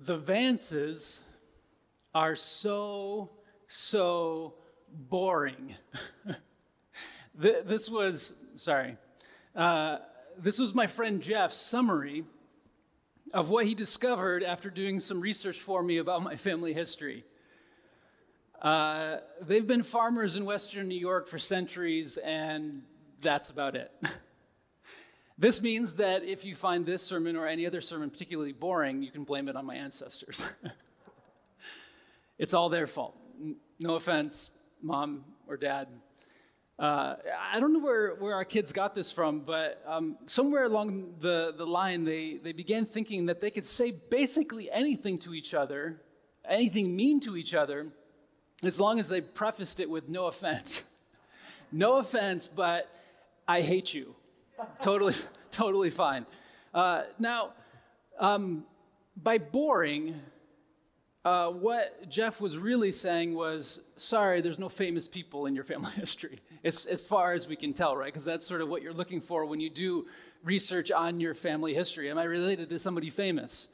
The Vances are so boring. This was my friend Jeff's summary of what he discovered after doing some research for me about my family history. They've been farmers in Western New York for centuries, and that's about it. This means that if you find this sermon or any other sermon particularly boring, you can blame it on my ancestors. It's all their fault. No offense, mom or dad. I don't know where our kids got this from, but somewhere along the line, they began thinking that they could say basically anything to each other, anything mean to each other, as long as they prefaced it with no offense. No offense, but I hate you. Totally fine. By boring, what Jeff was really saying was, sorry, there's no famous people in your family history, as far as we can tell, right? Because that's sort of what you're looking for when you do research on your family history. Am I related to somebody famous?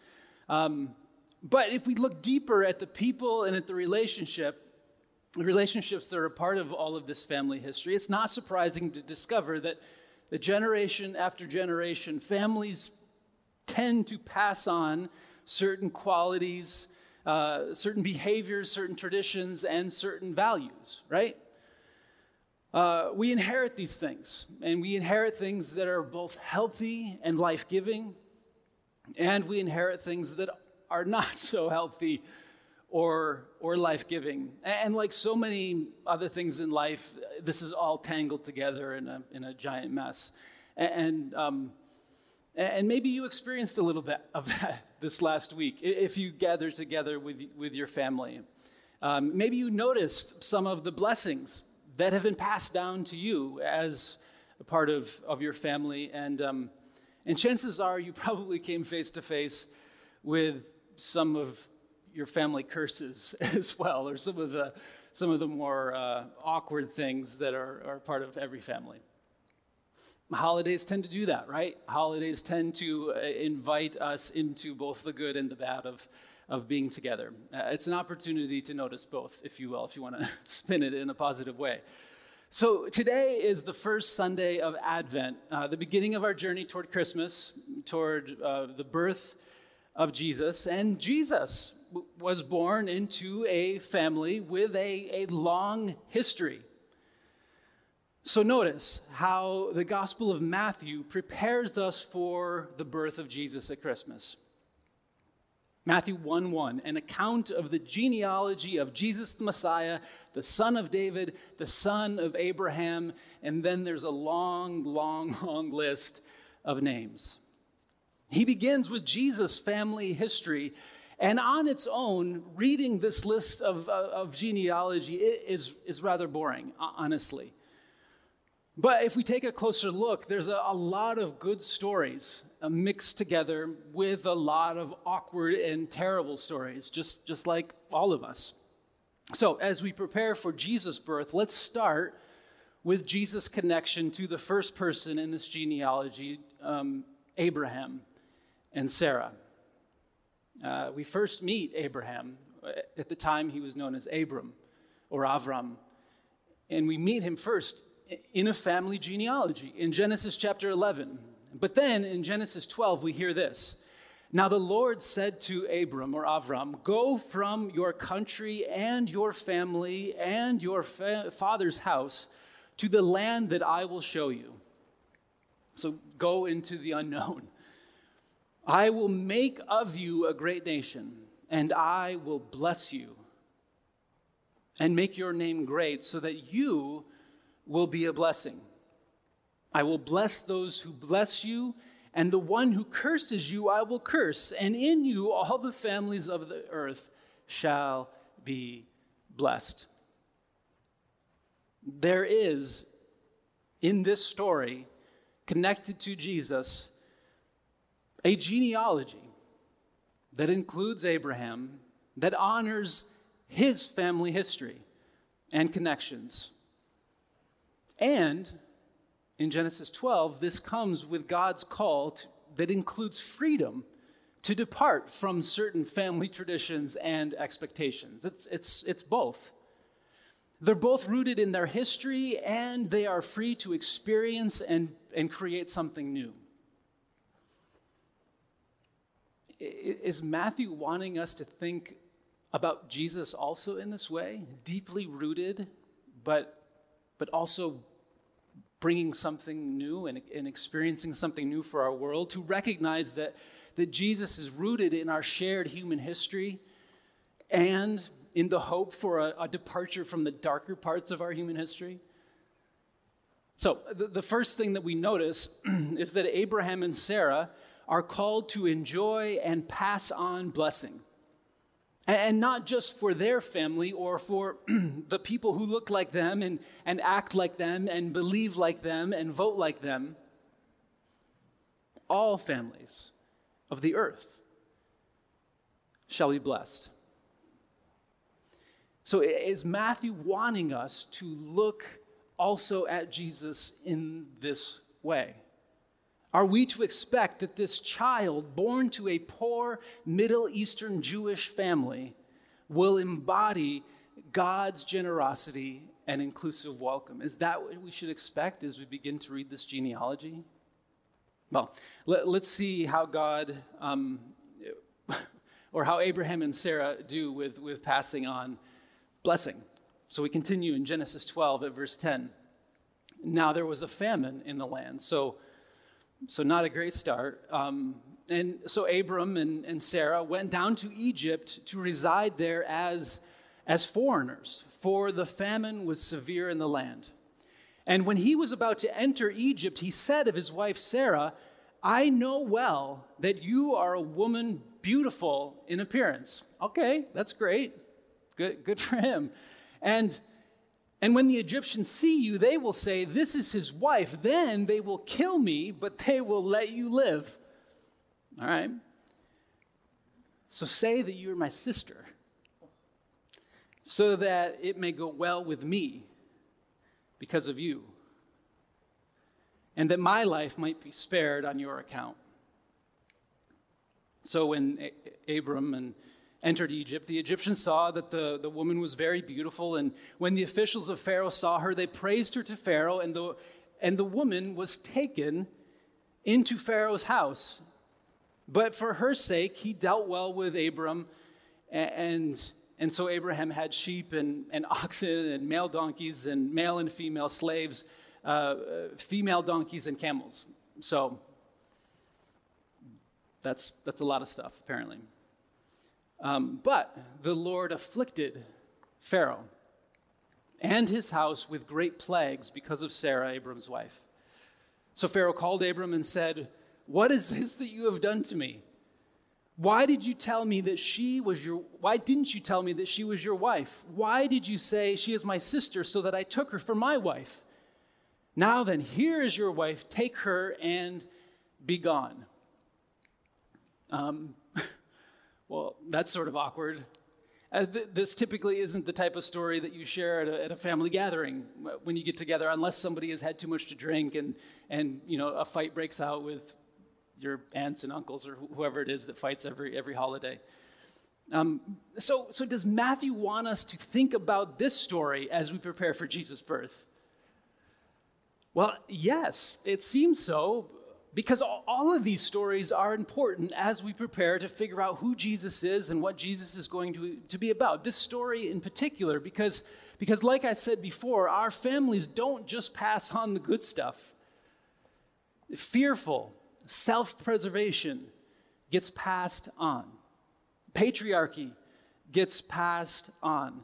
But if we look deeper at the people and at the relationships that are a part of all of this family history, it's not surprising to discover that the generation after generation, families tend to pass on certain qualities, certain behaviors, certain traditions, and certain values, right? We inherit these things, and we inherit things that are both healthy and life-giving, and we inherit things that are not so healthy or life-giving. And like so many other things in life, this is all tangled together in a giant mess. And maybe you experienced a little bit of that this last week, if you gathered together with your family. Maybe you noticed some of the blessings that have been passed down to you as a part of your family. And chances are you probably came face-to-face with some of your family curses as well, or some of the more awkward things that are part of every family. Holidays tend to do that, right? Holidays tend to invite us into both the good and the bad of being together. It's an opportunity to notice both, if you will, if you want to spin it in a positive way. So today is the first Sunday of Advent, the beginning of our journey toward Christmas, toward the birth of Jesus. And Jesus was born into a family with a long history. So notice how the Gospel of Matthew prepares us for the birth of Jesus at Christmas. Matthew 1:1, an account of the genealogy of Jesus the Messiah, the son of David, the son of Abraham, and then there's a long list of names. He begins with Jesus' family history, and on its own, reading this list of genealogy is rather boring, honestly. But if we take a closer look, there's a lot of good stories mixed together with a lot of awkward and terrible stories, just like all of us. So as we prepare for Jesus' birth, let's start with Jesus' connection to the first person in this genealogy, Abraham and Sarah. We first meet Abraham. At the time, he was known as Abram or Avram. And we meet him first in a family genealogy in Genesis chapter 11. But then in Genesis 12, we hear this. Now the Lord said to Abram or Avram, go from your country and your family and your father's house to the land that I will show you. So go into the unknown. I will make of you a great nation, and I will bless you and make your name great so that you will be a blessing. I will bless those who bless you, and the one who curses you I will curse, and in you all the families of the earth shall be blessed. There is, in this story, connected to Jesus, a genealogy that includes Abraham, that honors his family history and connections. And in Genesis 12, this comes with God's call that includes freedom to depart from certain family traditions and expectations. It's both. They're both rooted in their history, and they are free to experience and create something new. Is Matthew wanting us to think about Jesus also in this way? Deeply rooted, but also bringing something new and experiencing something new for our world, to recognize that Jesus is rooted in our shared human history and in the hope for a departure from the darker parts of our human history. So the first thing that we notice is that Abraham and Sarah are called to enjoy and pass on blessing. And not just for their family or for the people who look like them and act like them and believe like them and vote like them. All families of the earth shall be blessed. So is Matthew wanting us to look also at Jesus in this way? Are we to expect that this child born to a poor Middle Eastern Jewish family will embody God's generosity and inclusive welcome? Is that what we should expect as we begin to read this genealogy? Well, let's see how God, or how Abraham and Sarah do with passing on blessing. So we continue in Genesis 12 at verse 10. Now there was a famine in the land, so not a great start. And so Abram and Sarah went down to Egypt to reside there as foreigners, for the famine was severe in the land. And when he was about to enter Egypt, he said of his wife Sarah, I know well that you are a woman beautiful in appearance. Okay, that's great. Good for him. And when the Egyptians see you, they will say, this is his wife. Then they will kill me, but they will let you live. All right. So say that you are my sister, so that it may go well with me because of you, and that my life might be spared on your account. So when Abram and entered Egypt, the Egyptians saw that the woman was very beautiful, and when the officials of Pharaoh saw her, they praised her to Pharaoh, and the woman was taken into Pharaoh's house. But for her sake, he dealt well with Abram, and so Abraham had sheep and oxen and male donkeys and male and female slaves, female donkeys and camels. So that's a lot of stuff, apparently. But the Lord afflicted Pharaoh and his house with great plagues because of Sarah, Abram's wife. So Pharaoh called Abram and said, what is this that you have done to me? Why didn't you tell me that she was your wife? Why did you say she is my sister, so that I took her for my wife? Now then, here is your wife, take her and be gone. Well, that's sort of awkward. This typically isn't the type of story that you share at a family gathering when you get together, unless somebody has had too much to drink and a fight breaks out with your aunts and uncles or whoever it is that fights every holiday. So does Matthew want us to think about this story as we prepare for Jesus' birth? Well, yes, it seems so. Because all of these stories are important as we prepare to figure out who Jesus is and what Jesus is going to be about. This story in particular, because like I said before, our families don't just pass on the good stuff. Fearful self-preservation gets passed on. Patriarchy gets passed on.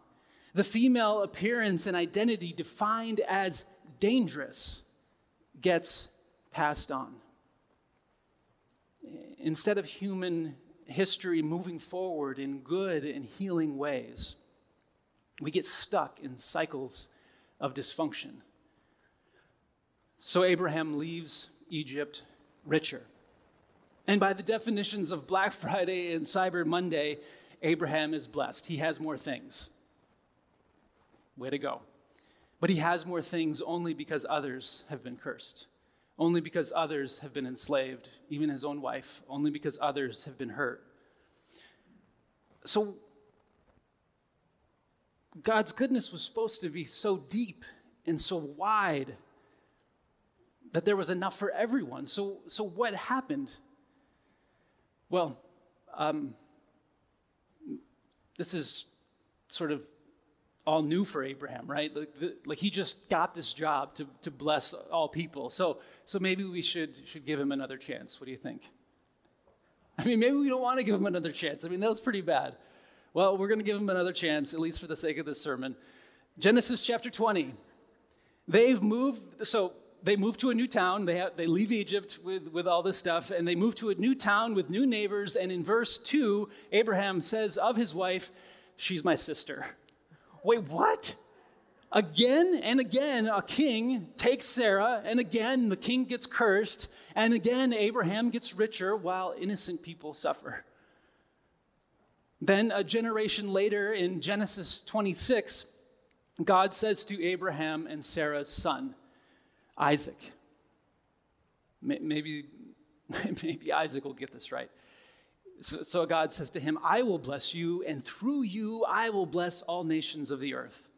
The female appearance and identity defined as dangerous gets passed on. Instead of human history moving forward in good and healing ways, we get stuck in cycles of dysfunction. So Abraham leaves Egypt richer. And by the definitions of Black Friday and Cyber Monday, Abraham is blessed. He has more things. Way to go. But he has more things only because others have been cursed. only because others have been enslaved, even his own wife, only because others have been hurt. So God's goodness was supposed to be so deep and so wide that there was enough for everyone. So what happened? Well, this is sort of all new for Abraham, right? Like he just got this job to bless all people. So maybe we should give him another chance. What do you think? I mean, maybe we don't want to give him another chance. I mean, that was pretty bad. Well, we're going to give him another chance, at least for the sake of this sermon. Genesis chapter 20. They moved to a new town. They leave Egypt with all this stuff, and they move to a new town with new neighbors. And in verse 2, Abraham says of his wife, "She's my sister." Wait, what? Again and again, a king takes Sarah, and again, the king gets cursed, and again, Abraham gets richer while innocent people suffer. Then a generation later, in Genesis 26, God says to Abraham and Sarah's son, Isaac. Maybe Isaac will get this right. So God says to him, "I will bless you, and through you I will bless all nations of the earth."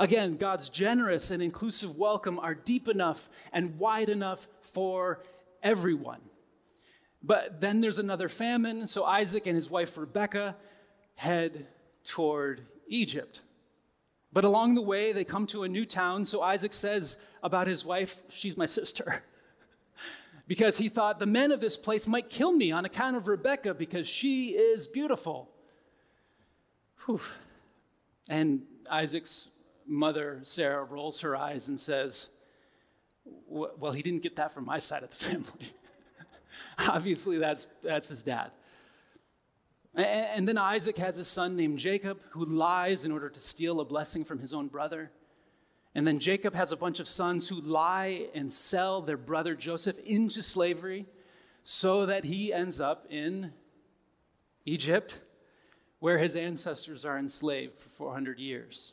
Again, God's generous and inclusive welcome are deep enough and wide enough for everyone. But then there's another famine, so Isaac and his wife Rebekah head toward Egypt. But along the way, they come to a new town, so Isaac says about his wife, "She's my sister," because he thought the men of this place might kill me on account of Rebekah because she is beautiful. Whew. And Isaac's mother, Sarah, rolls her eyes and says, "Well, he didn't get that from my side of the family." Obviously, that's his dad. And then Isaac has a son named Jacob who lies in order to steal a blessing from his own brother. And then Jacob has a bunch of sons who lie and sell their brother Joseph into slavery so that he ends up in Egypt, where his ancestors are enslaved for 400 years.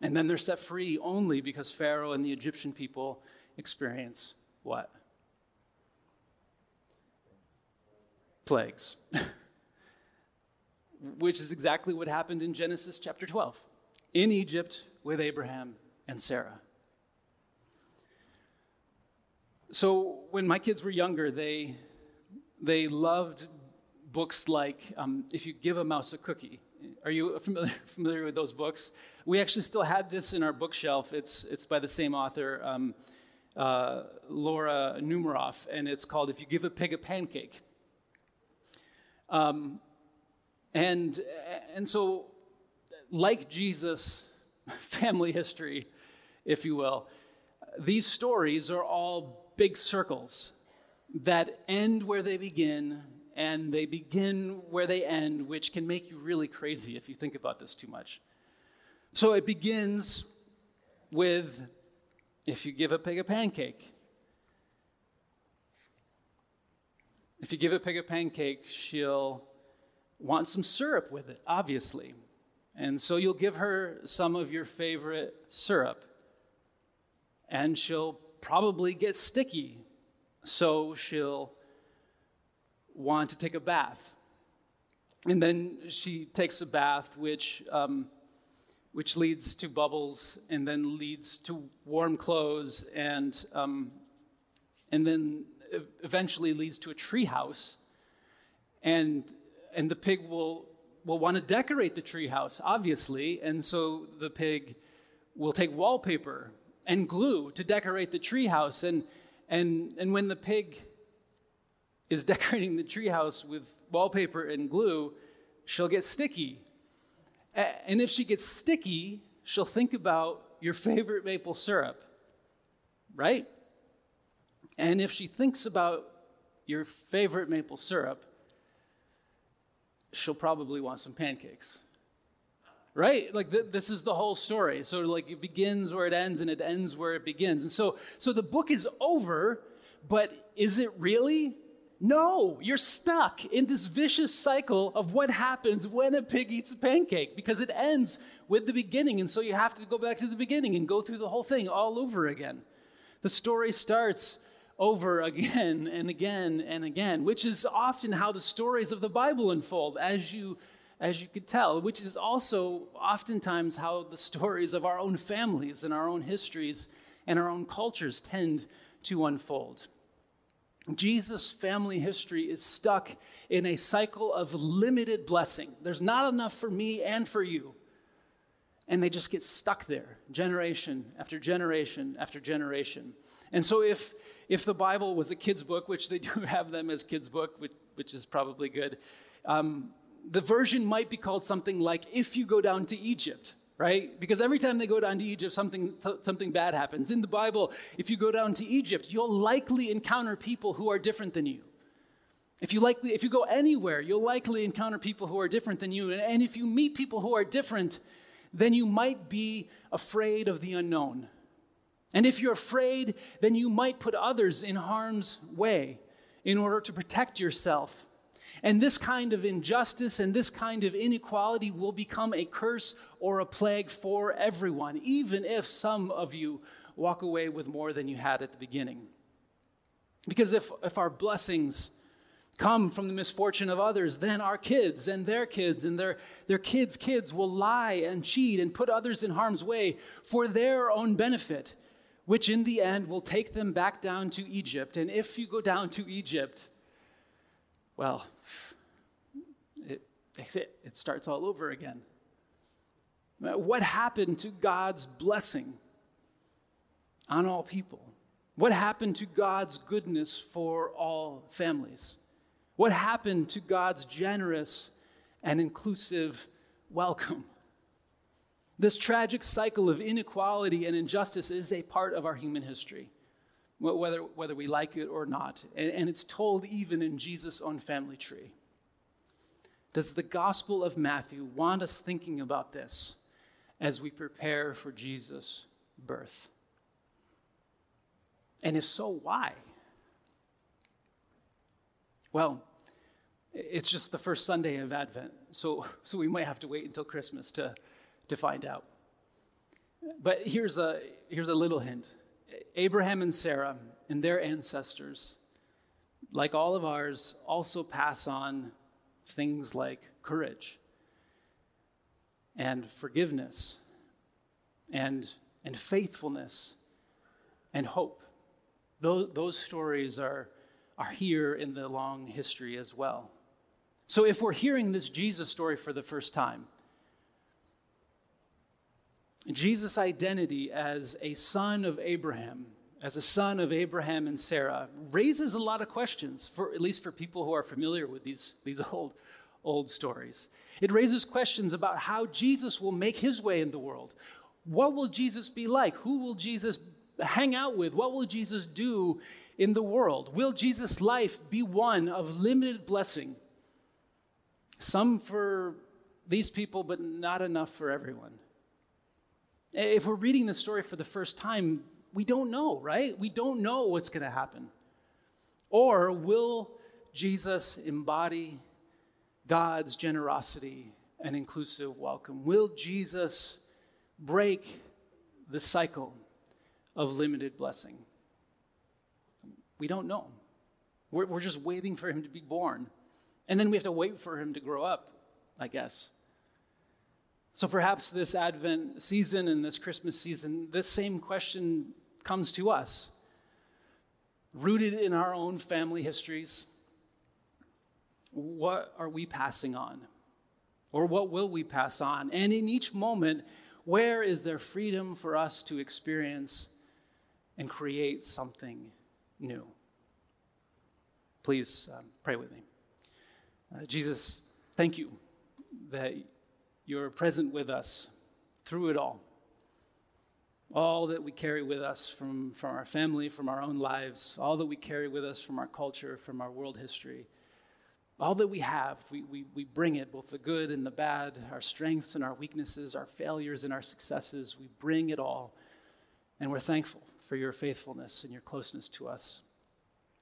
And then they're set free only because Pharaoh and the Egyptian people experience what? Plagues. Which is exactly what happened in Genesis chapter 12, in Egypt with Abraham and Sarah. So when my kids were younger, they loved books like If You Give a Mouse a Cookie. Are you familiar with those books? We actually still had this in our bookshelf. It's by the same author, Laura Numeroff, and it's called If You Give a Pig a Pancake. And so, like Jesus' family history, if you will, these stories are all big circles that end where they begin, and they begin where they end, which can make you really crazy if you think about this too much. So it begins with, if you give a pig a pancake. If you give a pig a pancake, she'll want some syrup with it, obviously. And so you'll give her some of your favorite syrup. And she'll probably get sticky, so she'll want to take a bath. And then she takes a bath, which leads to bubbles, and then leads to warm clothes, and then eventually leads to a treehouse. And the pig will want to decorate the treehouse, obviously, and so the pig will take wallpaper and glue to decorate the treehouse. And when the pig is decorating the treehouse with wallpaper and glue, she'll get sticky. And if she gets sticky, she'll think about your favorite maple syrup, right? And if she thinks about your favorite maple syrup, she'll probably want some pancakes, right? Like this is the whole story. So like it begins where it ends, and it ends where it begins. And so the book is over, but is it really? No, you're stuck in this vicious cycle of what happens when a pig eats a pancake, because it ends with the beginning. And so you have to go back to the beginning and go through the whole thing all over again. The story starts over again and again and again, which is often how the stories of the Bible unfold, as you could tell, which is also oftentimes how the stories of our own families and our own histories and our own cultures tend to unfold. Jesus' family history is stuck in a cycle of limited blessing. There's not enough for me and for you. And they just get stuck there, generation after generation after generation. And so if the Bible was a kid's book, which they do have them as kids' book, which is probably good, the version might be called something like, If You Go Down to Egypt, right? Because every time they go down to Egypt, something bad happens. In the Bible, if you go down to Egypt, you'll likely encounter people who are different than you. If you go anywhere, you'll likely encounter people who are different than you. And if you meet people who are different, then you might be afraid of the unknown. And if you're afraid, then you might put others in harm's way in order to protect yourself. And this kind of injustice and this kind of inequality will become a curse or a plague for everyone, even if some of you walk away with more than you had at the beginning. Because if our blessings come from the misfortune of others, then our kids and their kids and their kids' kids will lie and cheat and put others in harm's way for their own benefit, which in the end will take them back down to Egypt. And if you go down to Egypt, well, it starts all over again. What happened to God's blessing on all people? What happened to God's goodness for all families? What happened to God's generous and inclusive welcome? This tragic cycle of inequality and injustice is a part of our human history, whether we like it or not. And it's told even in Jesus' own family tree. Does the Gospel of Matthew want us thinking about this as we prepare for Jesus' birth? And if so, why? Well, it's just the first Sunday of Advent, so we might have to wait until Christmas to find out. But here's a little hint. Abraham and Sarah and their ancestors, like all of ours, also pass on things like courage and forgiveness and faithfulness and hope. Those stories are here in the long history as well. So if we're hearing this Jesus story for the first time, Jesus' identity as a son of Abraham, and Sarah, raises a lot of questions, for at least for people who are familiar with these old stories. It raises questions about how Jesus will make his way in the world. What will Jesus be like? Who will Jesus hang out with? What will Jesus do in the world? Will Jesus' life be one of limited blessing? Some for these people, but not enough for everyone. If we're reading the story for the first time, we don't know, right? We don't know what's going to happen. Or will Jesus embody God's generosity and inclusive welcome? Will Jesus break the cycle of limited blessing? We don't know. We're just waiting for him to be born. And then we have to wait for him to grow up, I guess. So perhaps this Advent season and this Christmas season, this same question comes to us, rooted in our own family histories. What are we passing on? Or what will we pass on? And in each moment, where is there freedom for us to experience and create something new? Please pray with me. Jesus, thank you that you're present with us through it all that we carry with us from our family, from our own lives, all that we carry with us from our culture, from our world history, all that we have, we bring it, both the good and the bad, our strengths and our weaknesses, our failures and our successes. We bring it all, and we're thankful for your faithfulness and your closeness to us.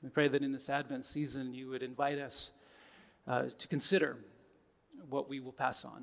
We pray that in this Advent season you would invite us to consider what we will pass on.